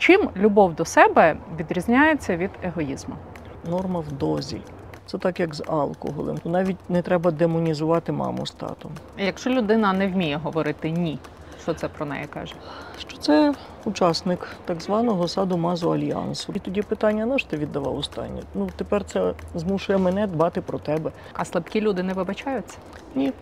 Чим любов до себе відрізняється від егоїзму? Норма в дозі. Це так, як з алкоголем. Навіть не треба демонізувати маму з татом. Якщо людина не вміє говорити «ні», що це про неї каже? Що це учасник так званого садомазо-альянсу. І тоді питання, на що ти віддавав останнє? Ну, тепер це змушує мене дбати про тебе. А слабкі люди не вибачаються? Ні.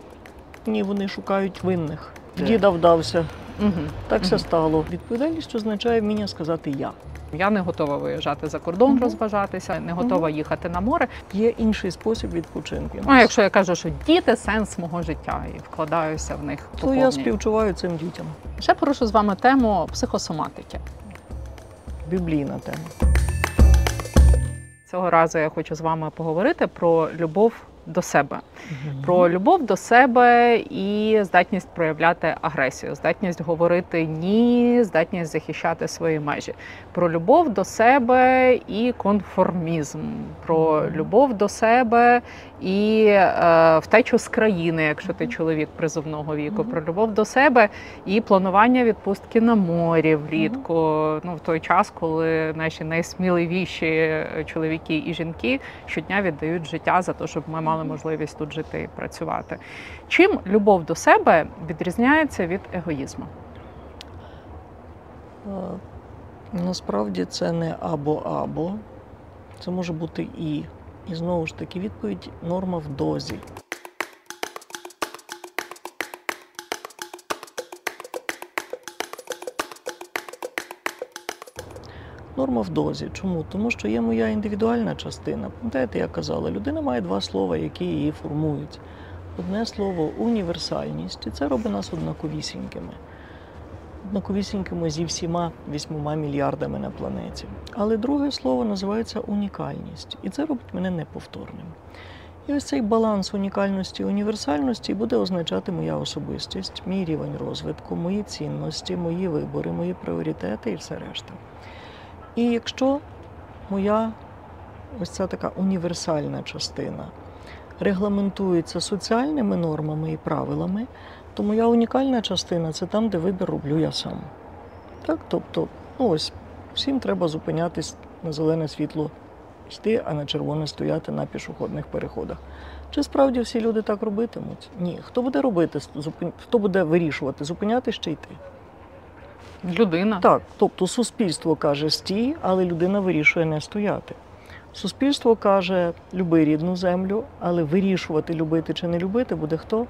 Ні, вони шукають винних. Діда вдався. Угу. Так все стало. Відповідальність означає вміння сказати «я». Я не готова виїжджати за кордон, розважатися, не готова їхати на море. Є інший спосіб відпочинку. А якщо я кажу, що діти – сенс мого життя і вкладаюся в них поповні. То я співчуваю цим дітям. Ще порушу з вами тему психосоматики. Біблійна тема. Цього разу я хочу з вами поговорити про любов до себе. Про любов до себе і здатність проявляти агресію, здатність говорити «ні», здатність захищати свої межі. Про любов до себе і конформізм, про любов до себе і втечу з країни, якщо ти чоловік призовного віку, про любов до себе і планування відпустки на морі влітку, ну, в той час, коли наші найсміливіші чоловіки і жінки щодня віддають життя за те, щоб ми мали можливість тут жити і працювати. Чим любов до себе відрізняється від егоїзму? Насправді це не або-або, це може бути і. І знову ж таки відповідь – норма в дозі. Норма в дозі. Чому? Тому що є моя індивідуальна частина. Пам'ятаєте, я казала, людина має два слова, які її формують. Одне слово – універсальність, і це робить нас однаковісінькими. Однаковісінькими зі всіма 8 мільярдами на планеті. Але друге слово називається унікальність, і це робить мене неповторним. І ось цей баланс унікальності і універсальності буде означати моя особистість, мій рівень розвитку, мої цінності, мої вибори, мої пріоритети і все решта. І якщо моя ось ця така універсальна частина регламентується соціальними нормами і правилами, то моя унікальна частина – це там, де вибір роблю я сам. Так? Тобто, ну ось, всім треба зупинятись на зелене світло йти, а на червоне стояти на пішохідних переходах. Чи справді всі люди так робитимуть? Ні. Хто буде вирішувати, зупинятись чи йти? Людина. Так, тобто суспільство каже «стій», але людина вирішує не стояти. Суспільство каже «люби рідну землю», але вирішувати, любити чи не любити буде хто?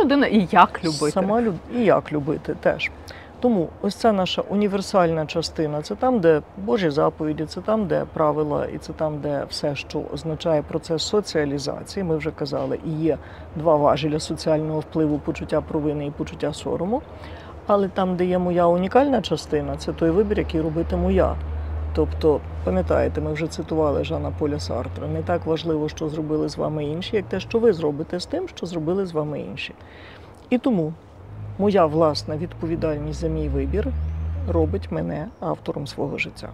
Людина і як любити. І як любити теж. Тому ось ця наша універсальна частина – це там, де Божі заповіді, це там, де правила, і це там, де все, що означає процес соціалізації. Ми вже казали, і є два важеля соціального впливу – почуття провини і почуття сорому. Але там, де є моя унікальна частина, це той вибір, який робитиму я. Тобто, пам'ятаєте, ми вже цитували Жана-Поля Сартра, не так важливо, що зробили з вами інші, як те, що ви зробите з тим, що зробили з вами інші. І тому моя власна відповідальність за мій вибір робить мене автором свого життя.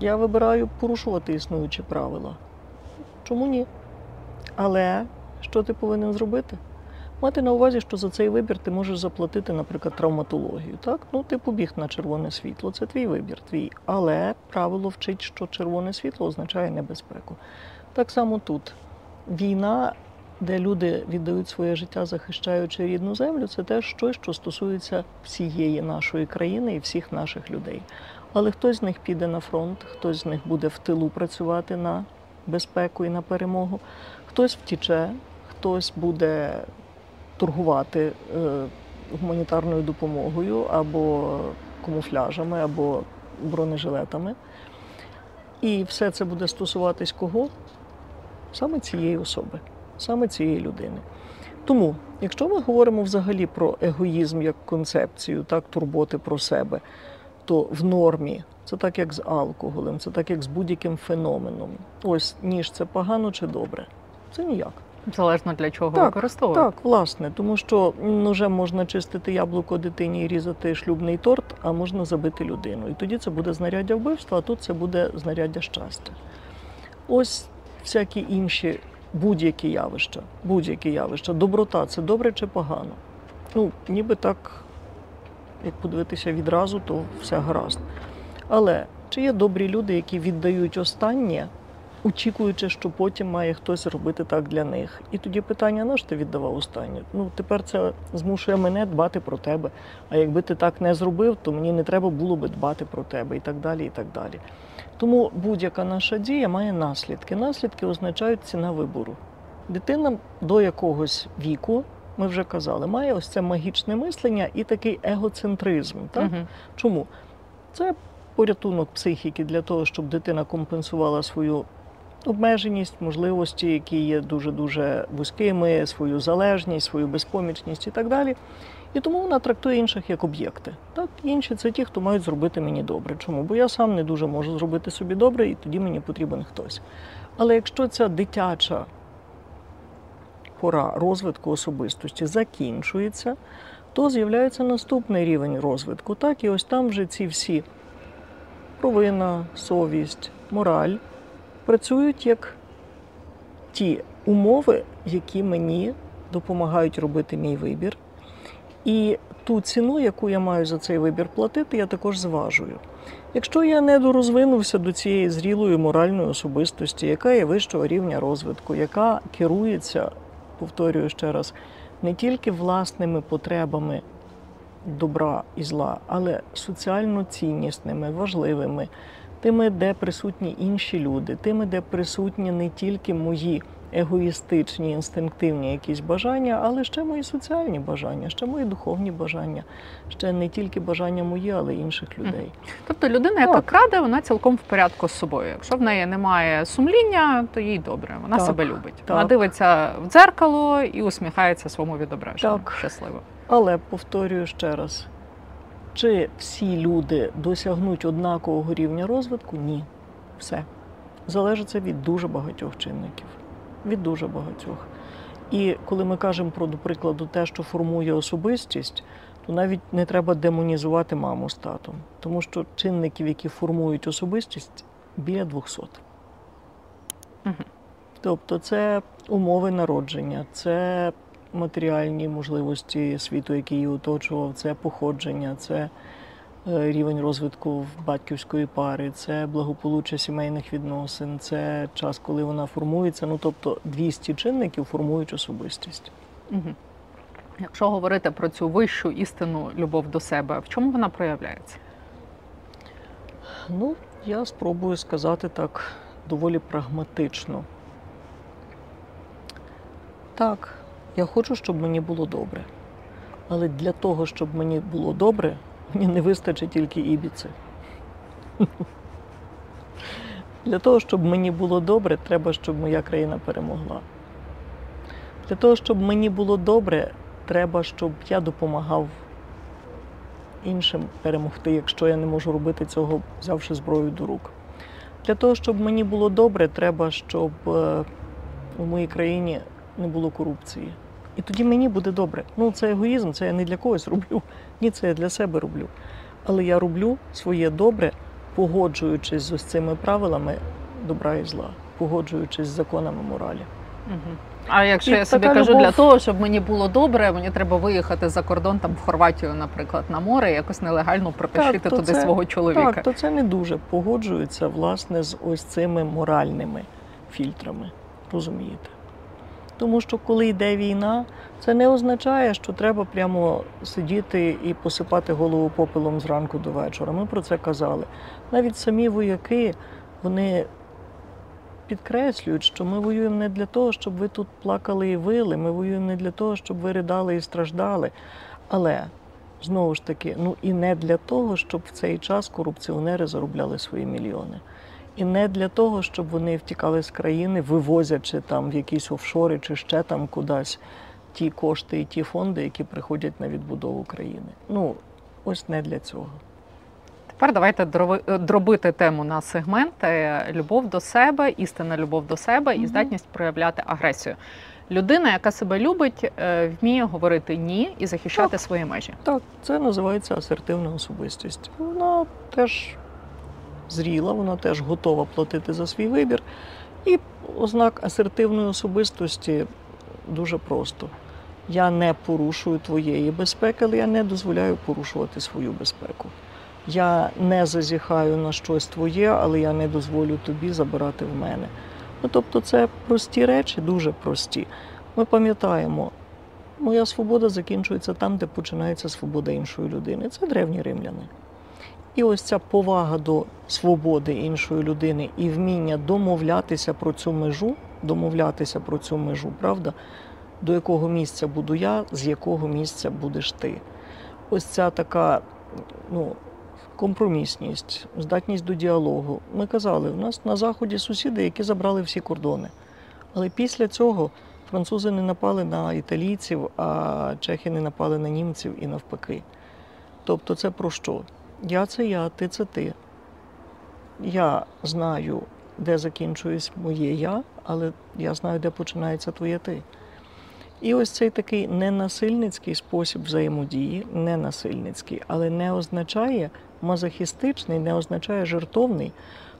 Я вибираю порушувати існуючі правила. Чому ні? Але що ти повинен зробити? Мати на увазі, що за цей вибір ти можеш заплатити, наприклад, травматологію. Так? Ну, ти побіг на червоне світло, це твій вибір, твій. Але правило вчить, що червоне світло означає небезпеку. Так само тут. Війна, де люди віддають своє життя, захищаючи рідну землю, це теж щось, що стосується всієї нашої країни і всіх наших людей. Але хтось з них піде на фронт, хтось з них буде в тилу працювати на безпеку і на перемогу, хтось втіче, хтось буде торгувати гуманітарною допомогою або камуфляжами, або бронежилетами. І все це буде стосуватись кого? Саме цієї особи, саме цієї людини. Тому, якщо ми говоримо взагалі про егоїзм як концепцію, так, турботи про себе, то в нормі це так, як з алкоголем, це так, як з будь-яким феноменом. Ось ніж це погано чи добре? Це ніяк. Залежно для чого використовувати. Так, власне, тому що ножем можна чистити яблуко дитині і різати шлюбний торт, а можна забити людину. І тоді це буде знаряддя вбивства, а тут це буде знаряддя щастя. Ось всякі інші будь-які явища. Будь-які явища. Доброта – це добре чи погано? Ну, ніби так як подивитися відразу, то все гаразд. Але чи є добрі люди, які віддають останнє, очікуючи, що потім має хтось робити так для них? І тоді питання, на що ти віддавав останнє? Ну, тепер це змушує мене дбати про тебе. А якби ти так не зробив, то мені не треба було би дбати про тебе і так далі, і так далі. Тому будь-яка наша дія має наслідки. Наслідки означають ціна вибору. Дитина до якогось віку, ми вже казали, має ось це магічне мислення і такий егоцентризм. Так? Угу. Чому? Це порятунок психіки для того, щоб дитина компенсувала свою обмеженість, можливості, які є дуже-дуже вузькими, свою залежність, свою безпомічність і так далі. І тому вона трактує інших як об'єкти. Так, інші – це ті, хто мають зробити мені добре. Чому? Бо я сам не дуже можу зробити собі добре, і тоді мені потрібен хтось. Але якщо ця дитяча пора розвитку особистості закінчується, то з'являється наступний рівень розвитку. Так, і ось там вже ці всі провина, совість, мораль працюють як ті умови, які мені допомагають робити мій вибір. І ту ціну, яку я маю за цей вибір платити, я також зважую. Якщо я не дорозвинувся до цієї зрілої моральної особистості, яка є вищого рівня розвитку, яка керується, повторюю ще раз, не тільки власними потребами добра і зла, але соціально ціннісними, важливими, тими, де присутні інші люди, тими, де присутні не тільки мої егоїстичні, інстинктивні якісь бажання, але ще мої соціальні бажання, ще мої духовні бажання, ще не тільки бажання мої, але й інших людей. Тобто людина, яка краде, вона цілком в порядку з собою. Якщо в неї немає сумління, то їй добре, вона себе любить. Так. Вона дивиться в дзеркало і усміхається своєму відображенню. Так. Щасливо. Але, повторюю ще раз, чи всі люди досягнуть однакового рівня розвитку? Ні. Все. Залежить це від дуже багатьох чинників. Від дуже багатьох. І коли ми кажемо про, до прикладу, те, що формує особистість, то навіть не треба демонізувати маму з татом. Тому що чинників, які формують особистість, біля 200. Угу. Тобто це умови народження, це матеріальні можливості світу, який її оточував, це походження, це рівень розвитку батьківської пари, це благополуччя сімейних відносин, це час, коли вона формується. Ну, тобто 200 чинників формують особистість. Угу. Якщо говорити про цю вищу істину, любов до себе, в чому вона проявляється? Ну, я спробую сказати так доволі прагматично. Так, я хочу, щоб мені було добре. Але для того, щоб мені було добре, мені не вистачить тільки ібіци. Для того, щоб мені було добре, треба, щоб моя країна перемогла. Для того, щоб мені було добре, треба, щоб я допомагав іншим перемогти, якщо я не можу робити цього, взявши зброю до рук. Для того, щоб мені було добре, треба, щоб у моїй країні не було корупції. І тоді мені буде добре. Ну, це егоїзм, це я не для когось роблю. Ні, це я для себе роблю. Але я роблю своє добре, погоджуючись з ось цими правилами добра і зла, погоджуючись з законами моралі. Угу. А якщо я собі кажу, для того, щоб мені було добре, мені треба виїхати за кордон, там, в Хорватію, наприклад, на море, якось нелегально притащити туди свого чоловіка. Так, то це не дуже погоджується, власне, з ось цими моральними фільтрами. Розумієте? Тому що коли йде війна, це не означає, що треба прямо сидіти і посипати голову попелом зранку до вечора. Ми про це казали. Навіть самі вояки, вони підкреслюють, що ми воюємо не для того, щоб ви тут плакали і вили, ми воюємо не для того, щоб ви ридали і страждали. Але, знову ж таки, ну і не для того, щоб в цей час корупціонери заробляли свої мільйони. І не для того, щоб вони втікали з країни, вивозячи там в якісь офшори чи ще там кудись ті кошти і ті фонди, які приходять на відбудову країни. Ну, ось не для цього. Тепер давайте дробити тему на сегменти. Любов до себе, істинна любов до себе і здатність проявляти агресію. Людина, яка себе любить, вміє говорити «ні» і захищати свої межі. Так, це називається асертивна особистість. Вона теж зріла, вона теж готова платити за свій вибір. І ознак асертивної особистості дуже просто. Я не порушую твоєї безпеки, але я не дозволяю порушувати свою безпеку. Я не зазіхаю на щось твоє, але я не дозволю тобі забирати в мене. Ну, тобто це прості речі, дуже прості. Ми пам'ятаємо, моя свобода закінчується там, де починається свобода іншої людини. Це древні римляни. І ось ця повага до свободи іншої людини і вміння домовлятися про цю межу, правда? До якого місця буду я, з якого місця будеш ти. Ось ця така, компромісність, здатність до діалогу. Ми казали, у нас на Заході сусіди, які забрали всі кордони. Але після цього французи не напали на італійців, а чехи не напали на німців і навпаки. Тобто це про що? Я – це я, ти – це ти. Я знаю, де закінчується моє я, але я знаю, де починається твоє ти. І ось цей такий ненасильницький спосіб взаємодії, ненасильницький, але не означає мазохістичний, не означає жертовний.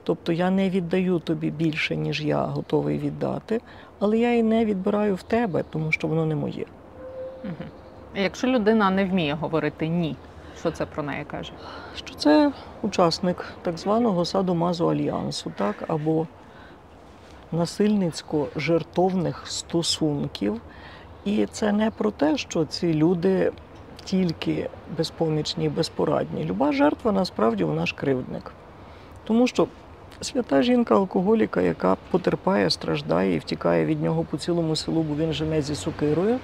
Тобто я не віддаю тобі більше, ніж я готовий віддати, але я і не відбираю в тебе, тому що воно не моє. Угу. Якщо людина не вміє говорити «ні», що це про неї каже? Що це учасник так званого садомазо-альянсу, так? Або насильницько-жертовних стосунків. І це не про те, що ці люди тільки безпомічні і безпорадні. Люба жертва, насправді, вона ж кривдник. Тому що свята жінка-алкоголіка, яка потерпає, страждає і втікає від нього по цілому селу, бо він жене зі сокирою,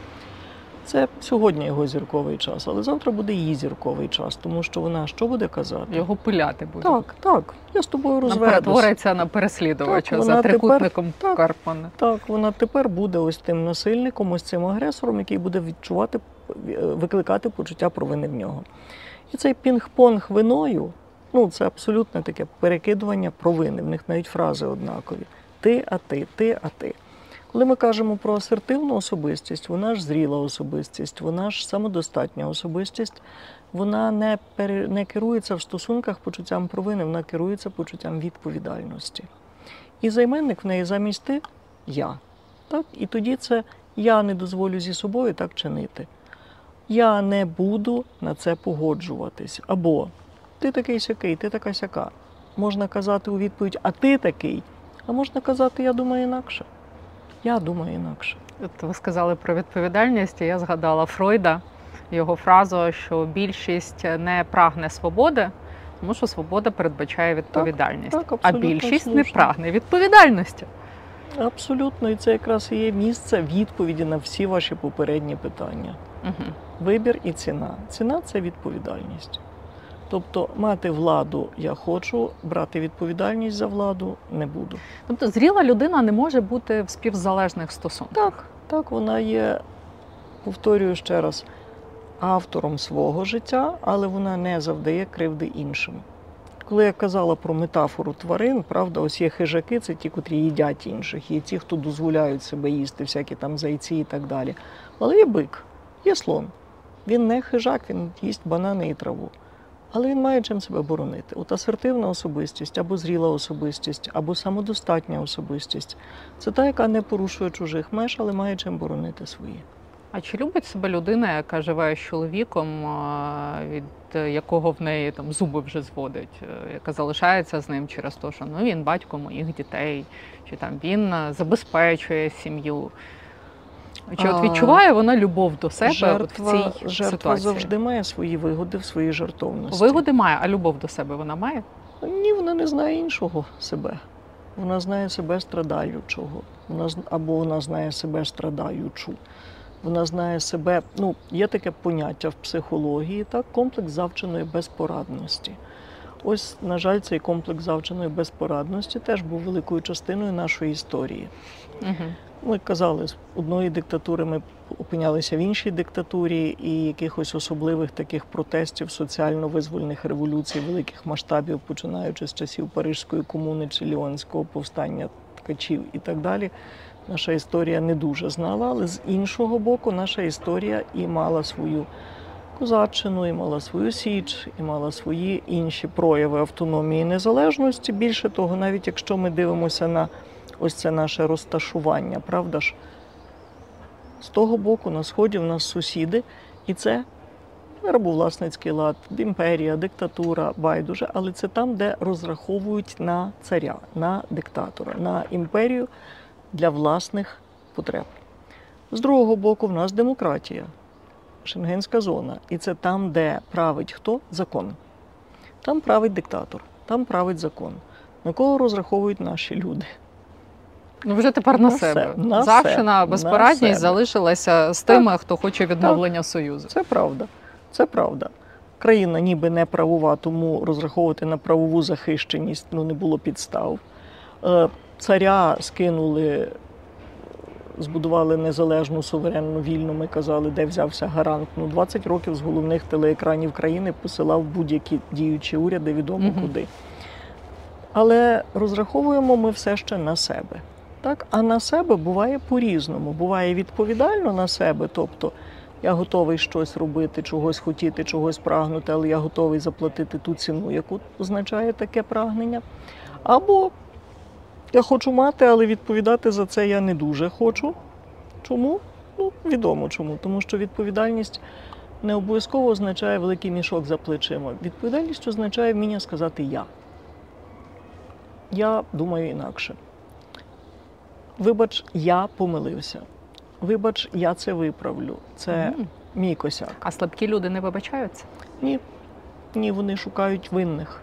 це сьогодні його зірковий час, але завтра буде її зірковий час, тому що вона що буде казати? Його пиляти буде. Так, я з тобою розведусь. Вона перетвориться на переслідувача за трикутником Карпмана. Так, вона тепер буде ось тим насильником, ось цим агресором, який буде викликати почуття провини в нього. І цей пінг-понг виною, це абсолютне таке перекидування провини, в них навіть фрази однакові. Ти, а ти, ти, а ти. Коли ми кажемо про асертивну особистість, вона ж зріла особистість, вона ж самодостатня особистість, вона не керується в стосунках почуттям провини, вона керується почуттям відповідальності. І займенник в неї замість «ти» – «я». Так? І тоді це «я не дозволю зі собою так чинити», «я не буду на це погоджуватись» або «ти такий-сякий, ти така-сяка». Можна казати у відповідь «а ти такий», а можна казати «я думаю інакше». Я думаю інакше. От ви сказали про відповідальність, і я згадала Фройда, його фразу, що більшість не прагне свободи, тому що свобода передбачає відповідальність. Так, а більшість слушно. Не прагне відповідальності. Абсолютно, і це якраз і є місце відповіді на всі ваші попередні питання. Угу. Вибір і ціна. Ціна – це відповідальність. Тобто мати владу я хочу, брати відповідальність за владу не буду. Тобто зріла людина не може бути в співзалежних стосунках? Так, вона є, повторюю ще раз, автором свого життя, але вона не завдає кривди іншим. Коли я казала про метафору тварин, правда, ось є хижаки, це ті, котрі їдять інших, є ті, хто дозволяють себе їсти, всякі там зайці і так далі. Але є бик, є слон. Він не хижак, він їсть банани і траву. Але він має чим себе боронити. От асертивна особистість, або зріла особистість, або самодостатня особистість – це та, яка не порушує чужих меж, але має чим боронити свої. А чи любить себе людина, яка живе з чоловіком, від якого в неї там зуби вже зводить, яка залишається з ним через те, що він батько моїх дітей, чи він забезпечує сім'ю? Чи от відчуває вона любов до себе в цій ситуації? Жертва завжди має свої вигоди в своїй жертовності. Вигоди має, а любов до себе вона має? Ні, вона не знає іншого себе. Вона знає себе страдаючого. Або вона знає себе страдаючу. Вона знає себе, є таке поняття в психології, так, комплекс завченої безпорадності. Ось, на жаль, цей комплекс завченої безпорадності теж був великою частиною нашої історії. Угу. Ми казали, з одної диктатури ми опинялися в іншій диктатурі, і якихось особливих таких протестів, соціально-визвольних революцій, великих масштабів, починаючи з часів Парижської комуни чи Ліонського повстання ткачів і так далі, наша історія не дуже знала, але з іншого боку наша історія і мала свою козаччину, і мала свою Січ, і мала свої інші прояви автономії і незалежності. Більше того, навіть якщо ми дивимося на ось це наше розташування, правда ж? З того боку, на сході, в нас сусіди, і це рабовласницький лад, імперія, диктатура, байдуже, але це там, де розраховують на царя, на диктатора, на імперію для власних потреб. З другого боку, в нас демократія, Шенгенська зона, і це там, де править хто? Закон. Там править диктатор, там править закон. На кого розраховують наші люди? Ну, вже тепер на себе. Завшина безпорадність залишилася з тими, хто хоче відновлення Союзу. Це правда. Це правда. Країна ніби не правова, тому розраховувати на правову захищеність не було підстав. Царя скинули, збудували незалежну, суверенну, вільну, ми казали, де взявся гарант. 20 років з головних телеекранів країни посилав будь-які діючі уряди, відомо куди. Але розраховуємо ми все ще на себе. Так? А на себе буває по-різному. Буває відповідально на себе, тобто я готовий щось робити, чогось хотіти, чогось прагнути, але я готовий заплатити ту ціну, яку означає таке прагнення. Або я хочу мати, але відповідати за це я не дуже хочу. Чому? Відомо чому. Тому що відповідальність не обов'язково означає великий мішок за плечима. Відповідальність означає вміння сказати «я». Я думаю інакше. Вибач, я помилився. Вибач, я це виправлю. Це мій косяк. А слабкі люди не вибачаються? Ні. Ні, вони шукають винних.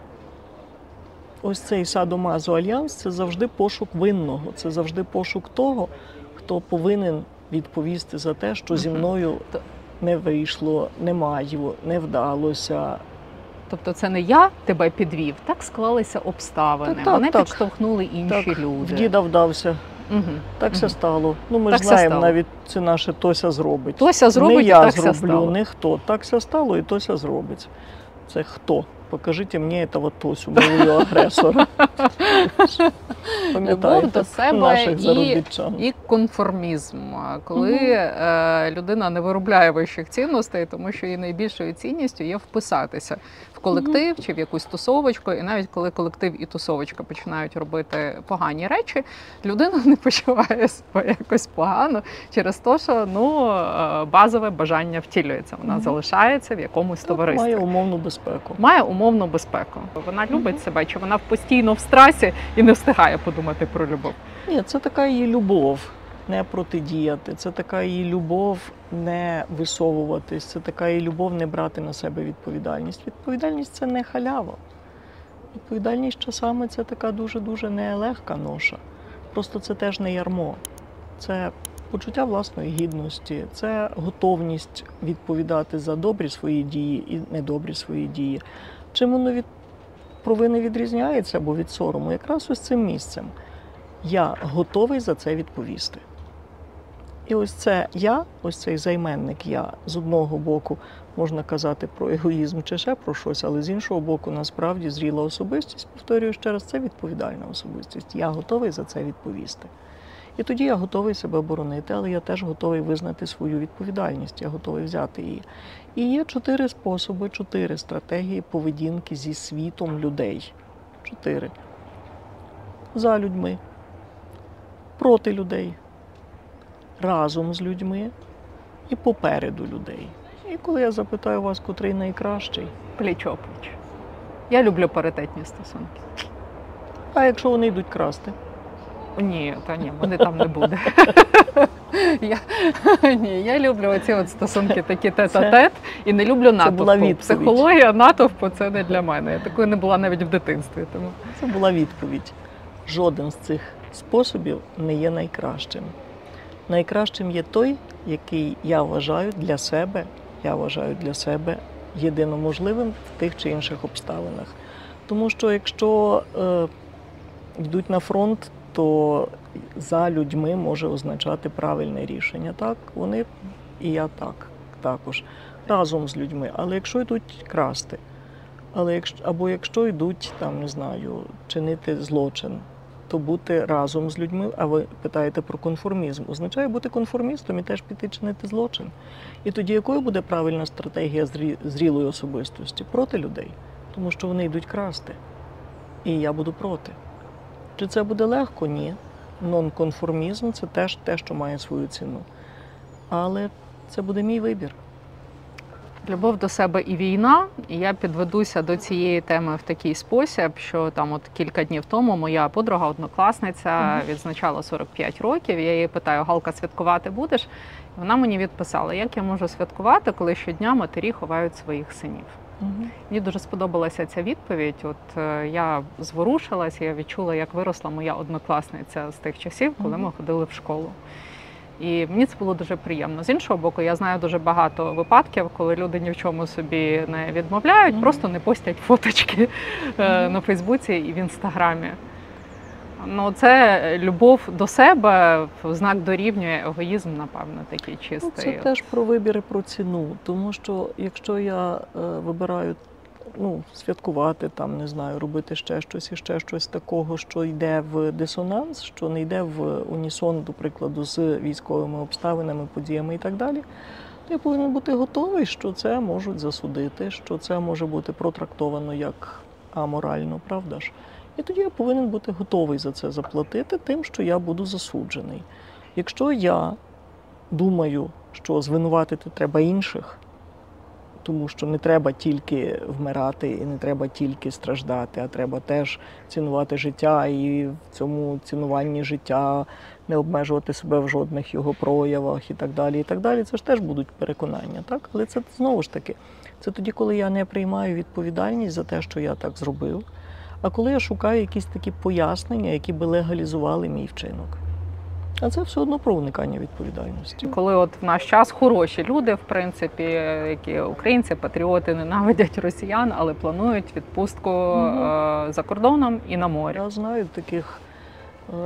Ось цей садомазо-альянс – це завжди пошук винного. Це завжди пошук того, хто повинен відповісти за те, що зі мною не вийшло, не маю, не вдалося. Тобто це не я тебе підвів, так склалися обставини, вони підштовхнули інші люди. Так, діда вдався, так все стало. Ми ж знаємо, навіть це наше «тося зробить». «Тося зробить» і «так все стало». Не я зроблю, не хто. «Так все стало» і «тося зробить». Це хто? Покажіть мені цього Тосю, мою агресора. Любов до себе і конформізм. Коли людина не виробляє вищих цінностей, тому що її найбільшою цінністю є вписатися в колектив чи в якусь тусовочку. І навіть коли колектив і тусовочка починають робити погані речі, людина не почуває себе якось погано через те, що базове бажання втілюється. Вона залишається в якомусь товаристві. Має умовну безпеку. Має умовну безпеку. Вона любить себе, чи вона постійно в стресі і не встигає подумати про любов? Ні, це така її любов не протидіяти, це така її любов не висовуватись, це така її любов не брати на себе відповідальність. Відповідальність – це не халява. Відповідальність часами – це така дуже-дуже нелегка ноша. Просто це теж не ярмо. Це почуття власної гідності, це готовність відповідати за добрі свої дії і недобрі свої дії. Чим воно від провини відрізняється або від сорому? Якраз ось цим місцем. Я готовий за це відповісти. І ось це «я», ось цей займенник «я», з одного боку можна казати про егоїзм чи ще про щось, але з іншого боку, насправді, зріла особистість, повторюю ще раз, це відповідальна особистість. Я готовий за це відповісти. І тоді я готовий себе оборонити, але я теж готовий визнати свою відповідальність, я готовий взяти її. І є 4 способи, 4 стратегії поведінки зі світом людей. 4. За людьми, проти людей, разом з людьми і попереду людей. І коли я запитаю вас, котрий найкращий? Пліч-опліч. Я люблю паритетні стосунки. А якщо вони йдуть красти? Ні, та ні, вони там не буде. Я люблю оці стосунки такі тет-а-тет і не люблю натовпу. Психологія натовпу – це не для мене. Я такої не була навіть в дитинстві. Це була відповідь. Жоден з цих способів не є найкращим. Найкращим є той, який я вважаю для себе єдино можливим в тих чи інших обставинах. Тому що якщо йдуть на фронт, то за людьми може означати правильне рішення. Так, вони і я так, також. Разом з людьми. Але якщо йдуть красти, або якщо йдуть, чинити злочин, то бути разом з людьми, а ви питаєте про конформізм, означає бути конформістом і теж піти чинити злочин. І тоді якою буде правильна стратегія зрілої особистості? Проти людей. Тому що вони йдуть красти. І я буду проти. Чи це буде легко? Ні. Нонконформізм – це теж те, що має свою ціну. але це буде мій вибір. Любов до себе і війна. І я підведуся до цієї теми в такий спосіб, що там от кілька днів тому моя подруга, однокласниця, відзначала 45 років. Я її питаю: Галка, святкувати будеш? Вона мені відписала: як я можу святкувати, коли щодня матері ховають своїх синів. Мені дуже сподобалася ця відповідь. От я зворушилася, я відчула, як виросла моя однокласниця з тих часів, коли ми ходили в школу. І мені це було дуже приємно. З іншого боку, я знаю дуже багато випадків, коли люди ні в чому собі не відмовляють, просто не постять фоточки на Фейсбуці і в Інстаграмі. Ну, це любов до себе, знак дорівнює егоїзм, напевно, такий чистий. Ну, це теж про вибір і про ціну, тому що якщо я вибираю святкувати, там, не знаю, робити ще щось такого, що йде в дисонанс, що не йде в унісон, до прикладу, з військовими обставинами, подіями і так далі, то я повинен бути готовий, що це можуть засудити, що це може бути протрактовано як аморально, правда ж? І тоді я повинен бути готовий за це заплатити тим, що я буду засуджений. Якщо я думаю, що звинуватити треба інших, тому що не треба тільки вмирати і не треба тільки страждати, а треба теж цінувати життя і в цьому цінуванні життя не обмежувати себе в жодних його проявах і так далі, це ж теж будуть переконання, так? Але це знову ж таки, це тоді, коли я не приймаю відповідальність за те, що я так зробив, а коли я шукаю якісь такі пояснення, які би легалізували мій вчинок. А це все одно про уникання відповідальності. Коли от в наш час хороші люди, в принципі, які українці, патріоти, ненавидять росіян, але планують відпустку за кордоном і на морі. Я знаю таких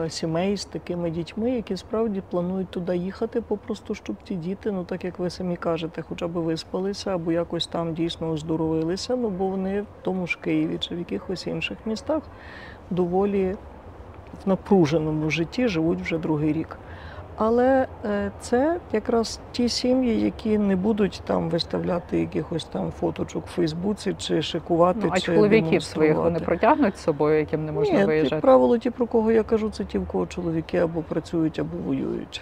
сімей з такими дітьми, які справді планують туди їхати, попросту, щоб ті діти, так як ви самі кажете, хоча б виспалися або якось там дійсно оздоровилися, бо вони в тому ж Києві чи в якихось інших містах доволі в напруженому житті живуть вже другий рік. Але це якраз ті сім'ї, які не будуть там виставляти якихось там фоточок в Фейсбуці чи шикувати, чи демонструвати. А чоловіків своїх вони протягнуть з собою, яким не можна виїжджати? Ні, як правило, ті, про кого я кажу, це ті, в кого чоловіки або працюють, або воюють.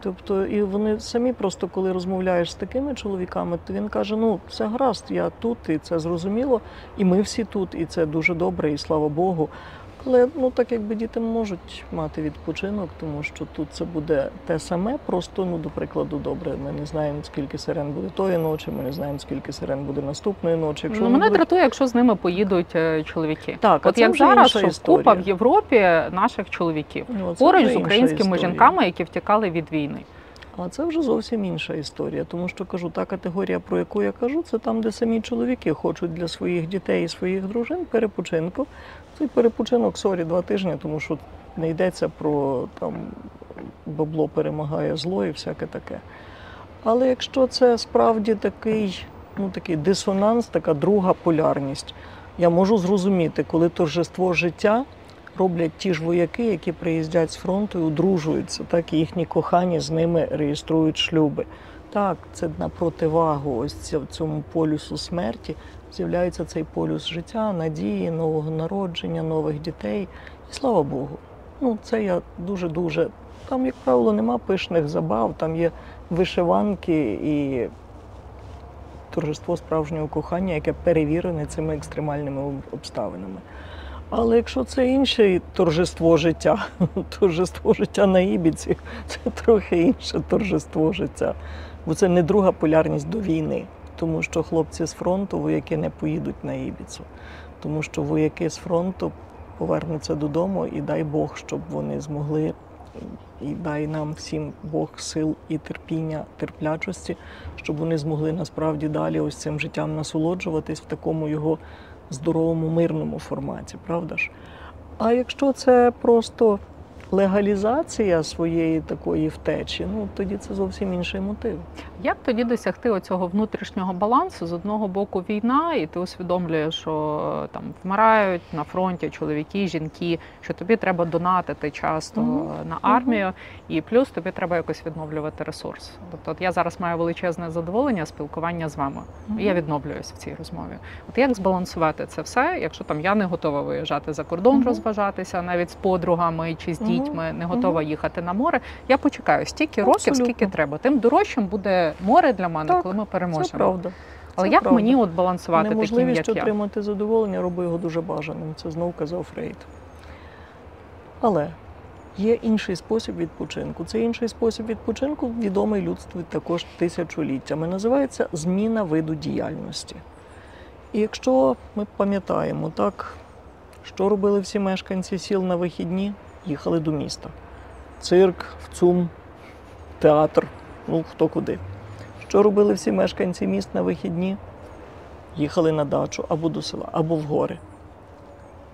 Тобто, і вони самі просто, коли розмовляєш з такими чоловіками, то він каже: все гаразд, я тут, і це зрозуміло, і ми всі тут, і це дуже добре, і слава Богу. Але так якби діти можуть мати відпочинок, тому що тут це буде те саме, просто, до прикладу, добре, ми не знаємо, скільки сирен буде тої ночі, ми не знаємо, скільки сирен буде наступної ночі. Якщо мене дратує, якщо з ними поїдуть чоловіки. Так, от як зараз, що купа в Європі наших чоловіків, поруч з українськими жінками, які втікали від війни. А це вже зовсім інша історія, тому що, кажу, та категорія, про яку я кажу, це там, де самі чоловіки хочуть для своїх дітей і своїх дружин перепочинку. Цей перепочинок, 2 тижні, тому що не йдеться про там бабло перемагає зло і всяке таке. Але якщо це справді такий, такий дисонанс, така друга полярність, я можу зрозуміти, коли торжество життя роблять ті ж вояки, які приїздять з фронту і одружуються, так, і їхні кохані з ними реєструють шлюби. Так, це на противагу ось цьому полюсу смерті з'являється цей полюс життя, надії, нового народження, нових дітей. І слава Богу, це я дуже-дуже... Там, як правило, нема пишних забав, там є вишиванки і торжество справжнього кохання, яке перевірене цими екстремальними обставинами. Але якщо це інше торжество життя на Ібіці, це трохи інше торжество життя. Бо це не друга полярність до війни, тому що хлопці з фронту, вояки, не поїдуть на Ібіцу. Тому що вояки з фронту повернуться додому, і дай Бог, щоб вони змогли, і дай нам всім Бог сил і терпіння, терплячості, щоб вони змогли насправді далі ось цим життям насолоджуватись в такому його здоровому, мирному форматі, правда ж? А якщо це просто легалізація своєї такої втечі, тоді це зовсім інший мотив. Як тоді досягти оцього внутрішнього балансу? З одного боку війна, і ти усвідомлюєш, що там вмирають на фронті чоловіки, жінки, що тобі треба донатити часто на армію, і плюс тобі треба якось відновлювати ресурс. Тобто я зараз маю величезне задоволення спілкування з вами, і я відновлююсь в цій розмові. От як збалансувати це все, якщо там я не готова виїжджати за кордон, розважатися навіть з подругами чи з дітьми, дітьми, не готова їхати на море. Я почекаю стільки років, скільки треба. Тим дорожчим буде море для мене, коли ми переможемо. Це правда. Але це як правда. Мені от балансувати таким, як я? Неможливість отримати задоволення, роби його дуже бажаним. Це знову казав Фрейд. Але є інший спосіб відпочинку. Цей інший спосіб відпочинку відомий людству також тисячоліттями. Називається зміна виду діяльності. І якщо ми пам'ятаємо, так, що робили всі мешканці сіл на вихідні? Їхали до міста. Цирк, ВЦУМ, театр, ну хто куди. Що робили всі мешканці міст на вихідні? Їхали на дачу або до села, або в гори.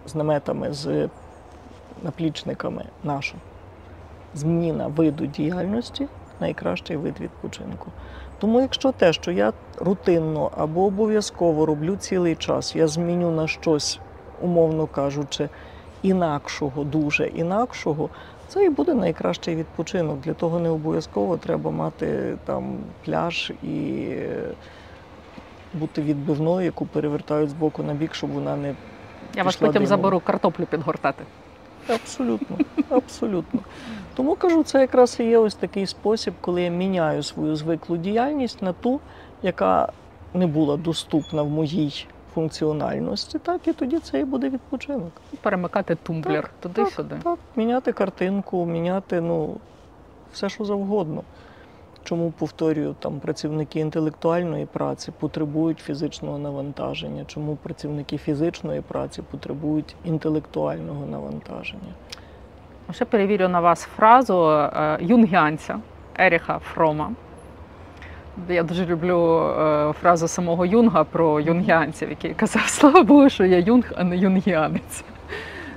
З наметами, з наплічниками нашим. Зміна виду діяльності – найкращий вид відпочинку. Тому якщо те, що я рутинно або обов'язково роблю цілий час, я зміню на щось, умовно кажучи, інакшого, дуже інакшого, це і буде найкращий відпочинок. Для того не обов'язково треба мати там пляж і бути відбивною, яку перевертають з боку на бік, щоб вона не пішла димом. Я вас потім заберу картоплю підгортати. Абсолютно, абсолютно. Тому, кажу, це якраз і є ось такий спосіб, коли я міняю свою звиклу діяльність на ту, яка не була доступна в моїй функціональності, так, і тоді це і буде відпочинок. Перемикати тумблер туди-сюди. Так, міняти картинку, міняти, ну, все, що завгодно. Чому, повторюю, там, працівники інтелектуальної праці потребують фізичного навантаження? Чому працівники фізичної праці потребують інтелектуального навантаження? Ще перевірю на вас фразу юнгіанця Еріха Фрома. Я дуже люблю фразу самого Юнга про юнгіанців, який казав, слава Богу, що я Юнг, а не юнгіанець.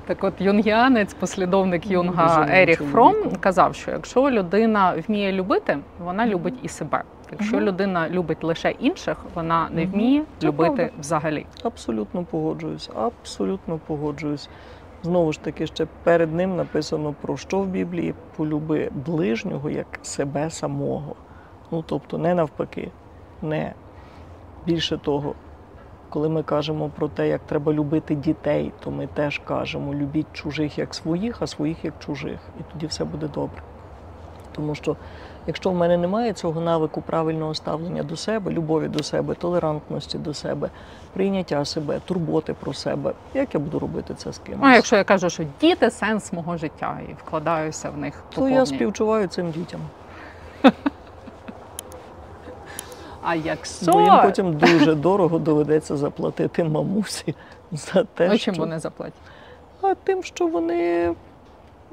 Так от, юнгіанець, послідовник Юнга Еріх Фром казав, що якщо людина вміє любити, вона любить і себе. Якщо людина любить лише інших, вона не вміє любити взагалі. Абсолютно погоджуюсь, абсолютно погоджуюсь. Знову ж таки, ще перед ним написано про що в Біблії? Полюби ближнього як себе самого. Ну, тобто, не навпаки, не. Більше того, коли ми кажемо про те, як треба любити дітей, то ми теж кажемо, любіть чужих як своїх, а своїх як чужих. І тоді все буде добре. Тому що, якщо в мене немає цього навику правильного ставлення до себе, любові до себе, толерантності до себе, прийняття себе, турботи про себе, як я буду робити це з кимось? А якщо я кажу, що діти – сенс мого життя, і вкладаюся в них поповні. То я співчуваю цим дітям. А якщо... Бо їм потім дуже дорого доведеться заплатити мамусі за те, що... А чим вони заплатять? А тим, що вони...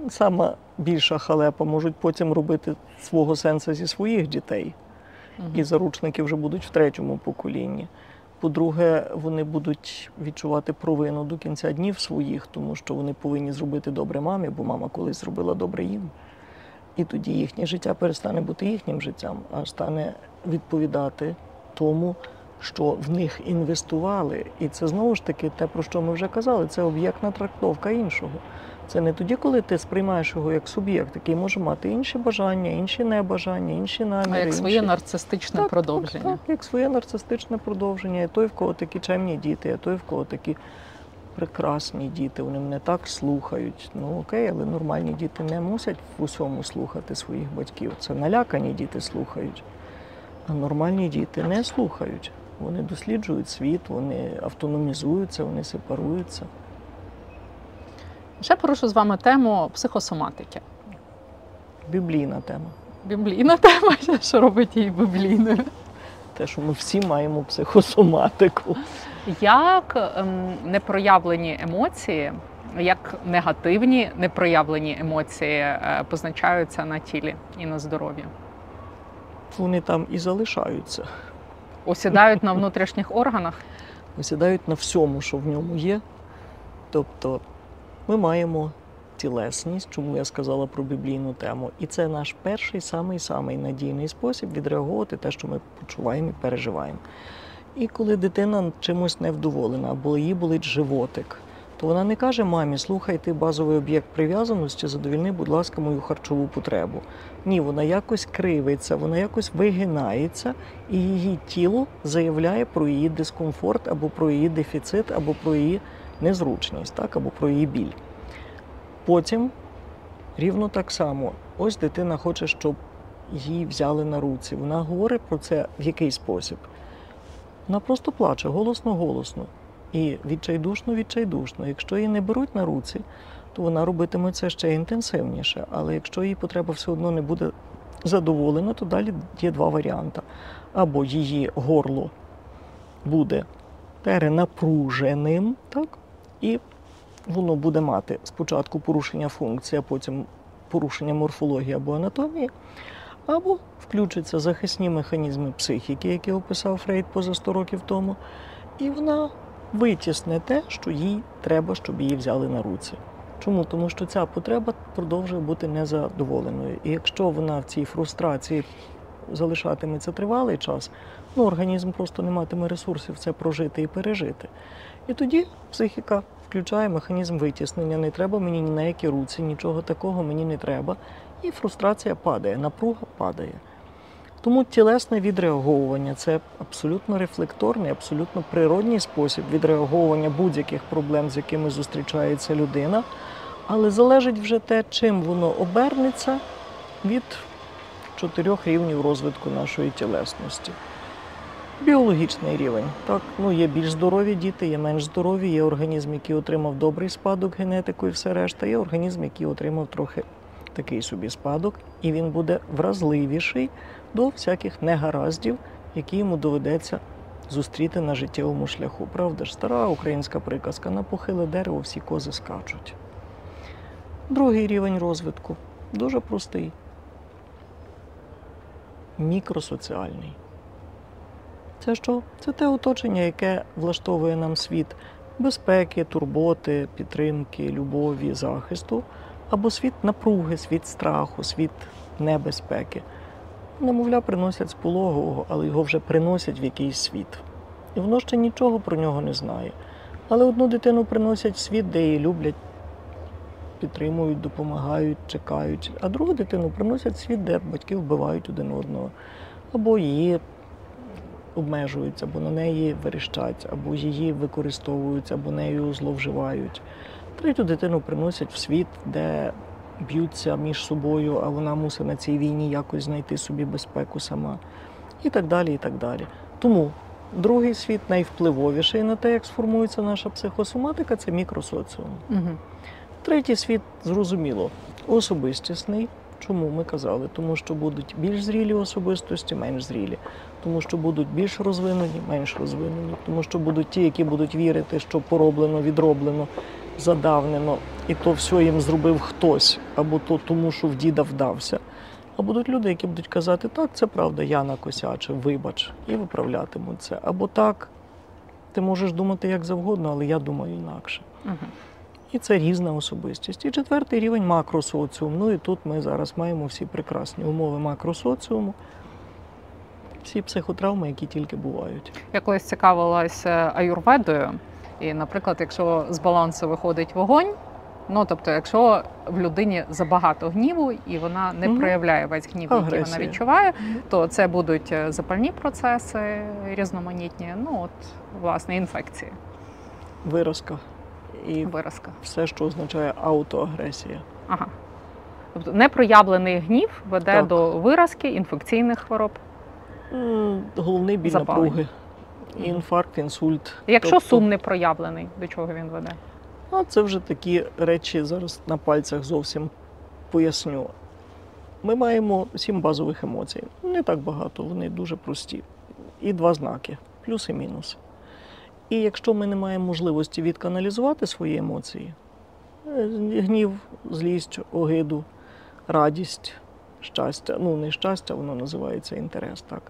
Сама більша халепа можуть потім робити свого сенса зі своїх дітей. І заручники вже будуть в третьому поколінні. По-друге, вони будуть відчувати провину до кінця днів своїх, тому що вони повинні зробити добре мамі, бо мама колись зробила добре їм. І тоді їхнє життя перестане бути їхнім життям, а стане відповідати тому, що в них інвестували. І це, знову ж таки, те, про що ми вже казали, це об'єктна трактовка іншого. Це не тоді, коли ти сприймаєш його як суб'єкт, який може мати інші бажання, інші небажання, інші наміри. А як своє нарцистичне продовження. Так, як своє нарцистичне продовження. І той, в кого такі чемні діти, а той, в кого такі прекрасні діти, вони мене так слухають. Ну окей, але нормальні діти не мусять в усьому слухати своїх батьків. Це налякані діти слухають, а нормальні діти не слухають. Вони досліджують світ, вони автономізуються, вони сепаруються. Ще порушу з вами тему психосоматики. Біблійна тема. Біблійна тема? Що робить її біблійною? Те, що ми всі маємо психосоматику. Як непроявлені емоції, як негативні непроявлені емоції позначаються на тілі і на здоров'ї? Вони там і залишаються. Осідають на внутрішніх органах? Осідають на всьому, що в ньому є. Тобто, ми маємо тілесність, чому я сказала про біблійну тему. І це наш перший, самий-самий надійний спосіб відреагувати те, що ми почуваємо і переживаємо. І коли дитина чимось невдоволена, або їй болить животик, то вона не каже мамі, слухай, ти базовий об'єкт прив'язаності, задовільни, будь ласка, мою харчову потребу. Ні, вона якось кривиться, вона якось вигинається, і її тіло заявляє про її дискомфорт, або про її дефіцит, або про її незручність, так, або про її біль. Потім Рівно так само, ось дитина хоче, щоб її взяли на руці. Вона говорить про це в який спосіб. Вона просто плаче голосно-голосно і відчайдушно-відчайдушно. Якщо її не беруть на руці, то вона робитиме це ще інтенсивніше. Але якщо її потреба все одно не буде задоволена, то далі є два варіанти. Або її горло буде перенапруженим, так? І воно буде мати спочатку порушення функції, а потім порушення морфології або анатомії, або включаться захисні механізми психіки, які описав Фрейд поза 100 років тому, і вона витісне те, що їй треба, щоб її взяли на руці. Чому? Тому що ця потреба продовжує бути незадоволеною. І якщо вона в цій фрустрації залишатиметься тривалий час, організм просто не матиме ресурсів це прожити і пережити. І тоді психіка включає механізм витіснення, не треба мені ні на які руці, нічого такого мені не треба. І фрустрація падає, напруга падає. Тому тілесне відреаговування – це абсолютно рефлекторний, абсолютно природний спосіб відреаговування будь-яких проблем, з якими зустрічається людина. Але залежить вже те, чим воно обернеться, від 4 рівнів розвитку нашої тілесності. Біологічний рівень. Так, є більш здорові діти, є менш здорові, є організм, який отримав добрий спадок генетику і все решта, є організм, який отримав трохи такий собі спадок, і він буде вразливіший до всяких негараздів, які йому доведеться зустріти на життєвому шляху. Правда ж, стара українська приказка «на похиле дерево всі кози скачуть». Другий рівень розвитку дуже простий. Мікросоціальний. Це що? Це те оточення, яке влаштовує нам світ безпеки, турботи, підтримки, любові, захисту, або світ напруги, світ страху, світ небезпеки. Немовля приносять з пологового, але його вже приносять в якийсь світ. І воно ще нічого про нього не знає. Але одну дитину приносять в світ, де її люблять, підтримують, допомагають, чекають. А другу дитину приносять в світ, де батьки вбивають один одного. Або її обмежують, або на неї верещать, або її використовують, або нею зловживають. Третю дитину приносять в світ, де б'ються між собою, а вона мусить на цій війні якось знайти собі безпеку сама. І так далі, і так далі. Тому другий світ найвпливовіший на те, як сформується наша психосоматика – це мікросоціум. Угу. Третій світ, зрозуміло, особистісний. Чому ми казали? Тому що будуть більш зрілі особистості, менш зрілі. Тому що будуть більш розвинені, менш розвинені. Тому що будуть ті, які будуть вірити, що пороблено, відроблено, задавнено, і то все їм зробив хтось, або то тому, що в діда вдався. А будуть люди, які будуть казати, так, це правда, я накосячив, вибач, і виправлятимуть це. Або так, ти можеш думати як завгодно, але я думаю інакше. І це різна особистість. І четвертий рівень – макросоціум. І тут ми зараз маємо всі прекрасні умови макросоціуму, всі психотравми, які тільки бувають. Я колись цікавилася аюрведою. І, наприклад, якщо з балансу виходить вогонь, тобто якщо в людині забагато гніву і вона не проявляє весь гнів, який вона відчуває, то це будуть запальні процеси різноманітні, власне, інфекції. Виразка. І все, що означає аутоагресія. Ага. Тобто непроявлений гнів веде до виразки, інфекційних хвороб? Головний біль напруги. Інфаркт, інсульт. Якщо сум не проявлений, до чого він веде? Це вже такі речі, зараз на пальцях зовсім поясню. Ми маємо 7 базових емоцій. Не так багато, вони дуже прості. І 2 знаки – плюс і мінус. І якщо ми не маємо можливості відканалізувати свої емоції, гнів, злість, огиду, радість, щастя, не щастя, воно називається інтерес, так.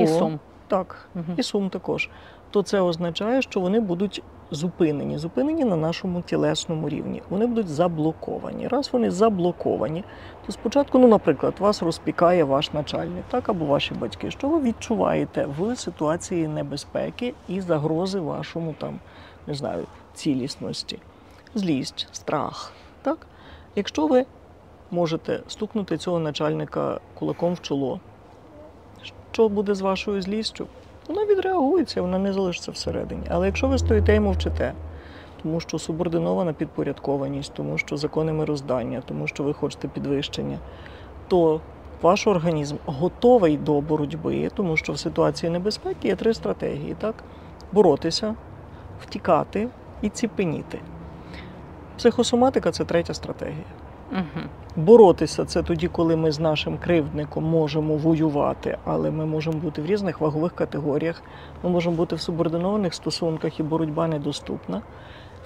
І сум. Так, і сум також. То це означає, що вони будуть зупинені. Зупинені на нашому тілесному рівні. Вони будуть заблоковані. Раз вони заблоковані, то спочатку, наприклад, вас розпікає ваш начальник, так, або ваші батьки. Що ви відчуваєте в ситуації небезпеки і загрози вашому, цілісності? Злість, страх, так? Якщо ви можете стукнути цього начальника кулаком в чоло, що буде з вашою злістю? Вона відреагується, вона не залишиться всередині. Але якщо ви стоїте і мовчите, тому що субординована підпорядкованість, тому що закони мироздання, тому що ви хочете підвищення, то ваш організм готовий до боротьби, тому що в ситуації небезпеки є три стратегії, так? Боротися, втікати і ціпеніти. Психосоматика – це третя стратегія. Угу. Боротися – це тоді, коли ми з нашим кривдником можемо воювати, але ми можемо бути в різних вагових категоріях, ми можемо бути в субординованих стосунках і боротьба недоступна.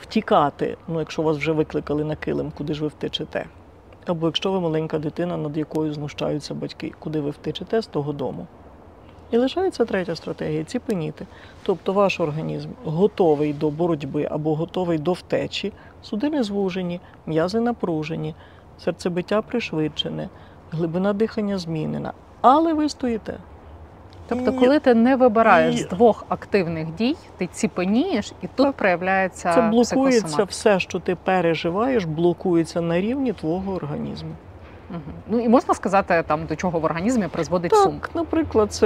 Втікати, якщо вас вже викликали на килим, куди ж ви втечете? Або якщо ви маленька дитина, над якою знущаються батьки, куди ви втечете з того дому? І лишається третя стратегія – ціпеніти. Тобто ваш організм готовий до боротьби або готовий до втечі, судини звужені, м'язи напружені, серцебиття пришвидшене, глибина дихання змінена. Але ви стоїте. Тобто, коли ти не вибираєш з двох активних дій, ти ціпенієш, і тут проявляється психосоматика. Це блокується все, що ти переживаєш, блокується на рівні твого організму. Ну і можна сказати, там, до чого в організмі призводить сум? Так, наприклад,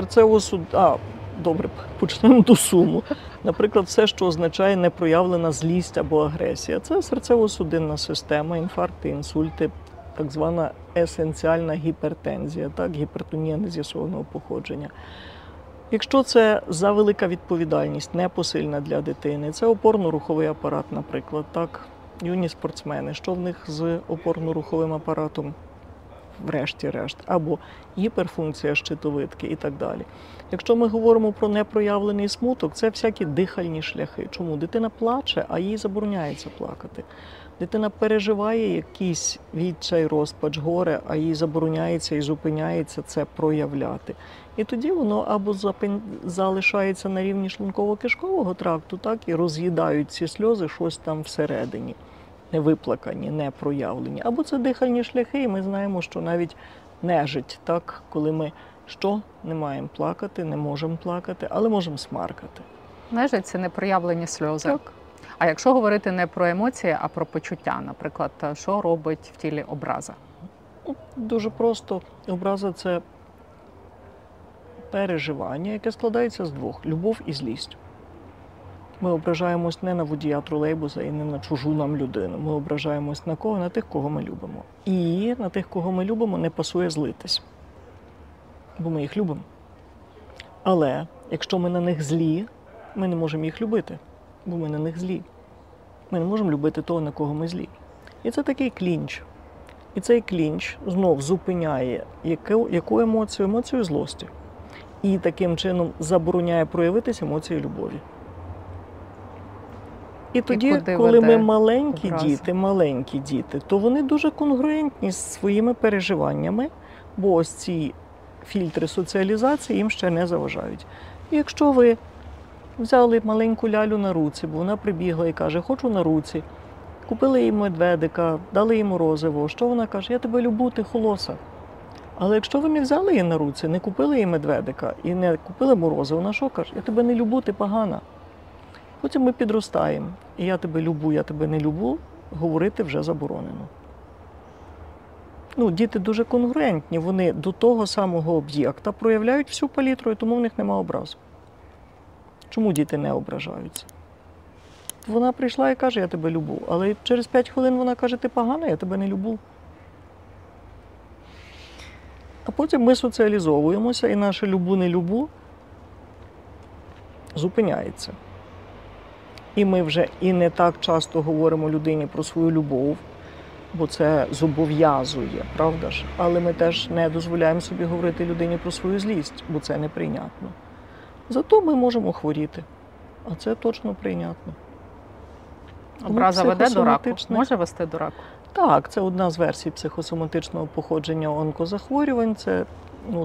добре, почнемо до суму. Наприклад, все, що означає непроявлена злість або агресія. Це серцево-судинна система, інфаркти, інсульти, так звана есенціальна гіпертензія, так, гіпертонія нез'ясованого походження. Якщо це завелика відповідальність, непосильна для дитини, це опорно-руховий апарат, наприклад, так, юні спортсмени, що в них з опорно-руховим апаратом? Врешті-решт, або гіперфункція щитовидки і так далі. Якщо ми говоримо про непроявлений смуток, це всякі дихальні шляхи. Чому? Дитина плаче, а їй забороняється плакати. Дитина переживає якийсь відчай, розпач, горе, а їй забороняється і зупиняється це проявляти. І тоді воно або залишається на рівні шлунково-кишкового тракту, так, і роз'їдають ці сльози щось там всередині. Невиплакані, непроявлені. Або це дихальні шляхи, і ми знаємо, що навіть нежить, так, коли ми не маємо плакати, не можемо плакати, але можемо смаркати. Нежить – це непроявлені сльози. Так. А якщо говорити не про емоції, а про почуття, наприклад, що робить в тілі образа? Дуже просто. Образа – це переживання, яке складається з двох – любов і злість. Ми ображаємось не на водія тролейбуса і не на чужу нам людину. Ми ображаємось на кого? На тих, кого ми любимо. І на тих, кого ми любимо, не пасує злитись. Бо ми їх любимо. Але якщо ми на них злі, ми не можемо їх любити. Бо ми на них злі. Ми не можемо любити того, на кого ми злі. І це такий клінч. І цей клінч знов зупиняє яку емоцію? Емоцію злості. І таким чином забороняє проявитися емоції любові. І тоді, коли ми маленькі діти, то вони дуже конгруентні з своїми переживаннями, бо ось ці фільтри соціалізації їм ще не заважають. І якщо ви взяли маленьку лялю на руці, бо вона прибігла і каже, хочу на руці, купили їй медведика, дали їй морозиво, що вона каже, я тебе люблю, ти холоса. Але якщо ви не взяли її на руці, не купили їй медведика і не купили морозиво, вона що каже, я тебе не люблю, ти погана. Потім ми підростаємо, і я тебе люблю, я тебе не люблю, говорити вже заборонено. Діти дуже конгруентні, вони до того самого об'єкта проявляють всю палітру, і тому в них нема образу. Чому діти не ображаються? Вона прийшла і каже, я тебе люблю, але через 5 хвилин вона каже, ти погана, я тебе не люблю. А потім ми соціалізовуємося, і наше люблю-не люблю зупиняється. І ми вже і не так часто говоримо людині про свою любов, бо це зобов'язує, правда ж? Але ми теж не дозволяємо собі говорити людині про свою злість, бо це неприйнятно. Зато ми можемо хворіти, а це точно прийнятно. Образа веде до раку? Може вести до раку? Так, це одна з версій психосоматичного походження онкозахворювань. Це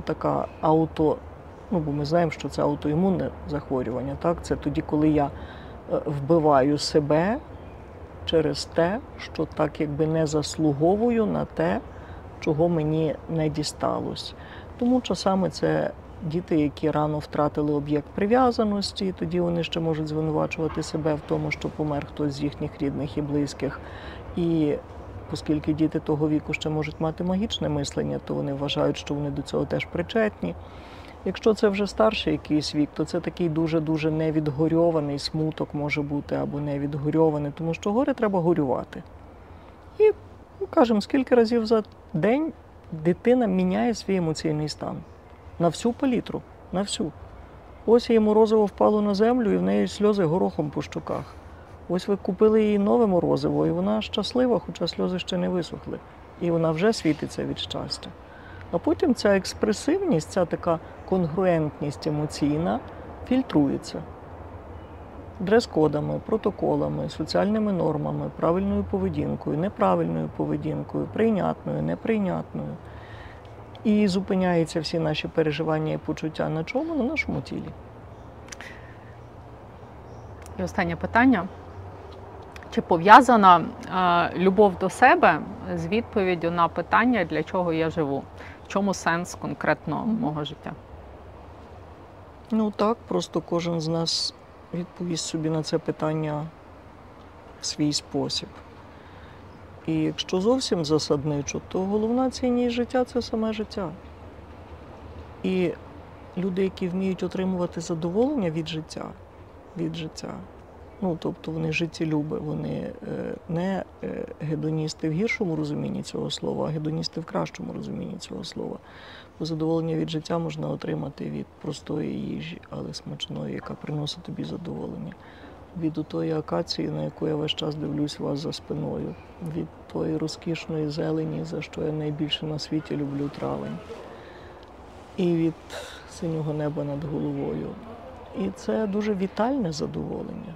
така бо ми знаємо, що це аутоімунне захворювання, так? Це тоді, коли я вбиваю себе через те, що так якби не заслуговую на те, чого мені не дісталось. Тому часами це діти, які рано втратили об'єкт прив'язаності, і тоді вони ще можуть звинувачувати себе в тому, що помер хтось з їхніх рідних і близьких. І оскільки діти того віку ще можуть мати магічне мислення, то вони вважають, що вони до цього теж причетні. Якщо це вже старший якийсь вік, то це такий дуже-дуже невідгорьований смуток може бути або невідгорьований, тому що горе треба горювати. І, кажемо, скільки разів за день дитина міняє свій емоційний стан. На всю палітру, на всю. Ось їй морозиво впало на землю, і в неї сльози горохом по щоках. Ось ви купили їй нове морозиво, і вона щаслива, хоча сльози ще не висохли. І вона вже світиться від щастя. А потім ця експресивність, ця така конгруентність емоційна фільтрується дрес-кодами, протоколами, соціальними нормами, правильною поведінкою, неправильною поведінкою, прийнятною, неприйнятною. І зупиняються всі наші переживання і почуття на чому? На нашому тілі. І останнє питання. Чи пов'язана любов до себе з відповіддю на питання, для чого я живу? В чому сенс конкретно мого життя? Ну так, просто кожен з нас відповість собі на це питання в свій спосіб. І якщо зовсім засадничо, то головна цінність життя – це саме життя. І люди, які вміють отримувати задоволення від життя, ну, тобто вони життєлюби, вони не гедоністи в гіршому розумінні цього слова, а гедоністи в кращому розумінні цього слова. Бо задоволення від життя можна отримати від простої їжі, але смачної, яка приносить тобі задоволення. Від отої акації, на яку я весь час дивлюсь вас за спиною. Від тої розкішної зелені, за що я найбільше на світі люблю травень. І від синього неба над головою. І це дуже вітальне задоволення.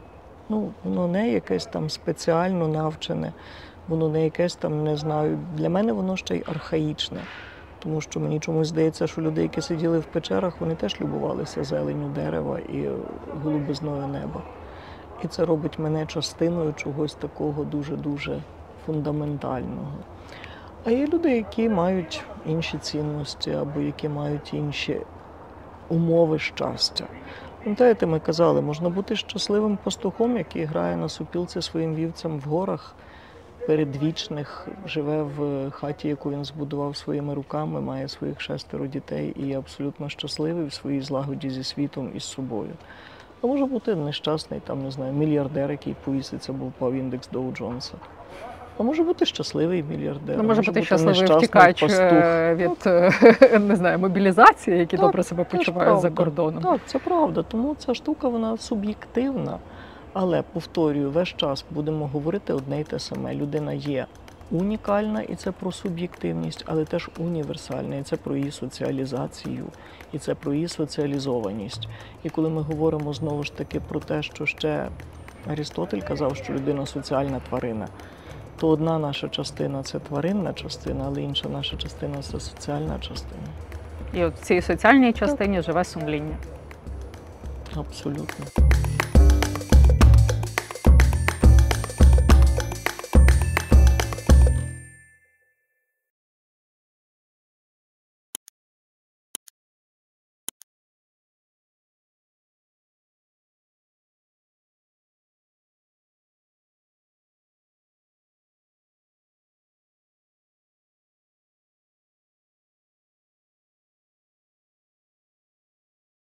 Ну, воно не якесь там спеціально навчене, воно не якесь там, не знаю, для мене воно ще й архаїчне. Тому що мені чомусь здається, що люди, які сиділи в печерах, вони теж любувалися зеленню дерева і голубизною неба. І це робить мене частиною чогось такого дуже-дуже фундаментального. А є люди, які мають інші цінності або які мають інші умови щастя. Пам'ятаєте, ми казали, можна бути щасливим пастухом, який грає на супілці своїм вівцям в горах передвічних, живе в хаті, яку він збудував своїми руками, має своїх 6 дітей і є абсолютно щасливий в своїй злагоді зі світом і з собою. А може бути нещасний, там, не знаю, мільярдер, який повіситься, бо впав індекс Доу Джонса. А може бути щасливий мільярдер. Може бути щасливий втікач від, не знаю, мобілізації, які добре себе почувають за кордоном. Так, це правда. Тому ця штука, вона суб'єктивна. Але, повторюю, весь час будемо говорити одне й те саме. Людина є унікальна, і це про суб'єктивність, але теж універсальна, і це про її соціалізацію, і це про її соціалізованість. І коли ми говоримо, знову ж таки, про те, що ще Арістотель казав, що людина – соціальна тварина, то одна наша частина – це тваринна частина, але інша наша частина – це соціальна частина. І от в цій соціальній частині живе сумління. Абсолютно.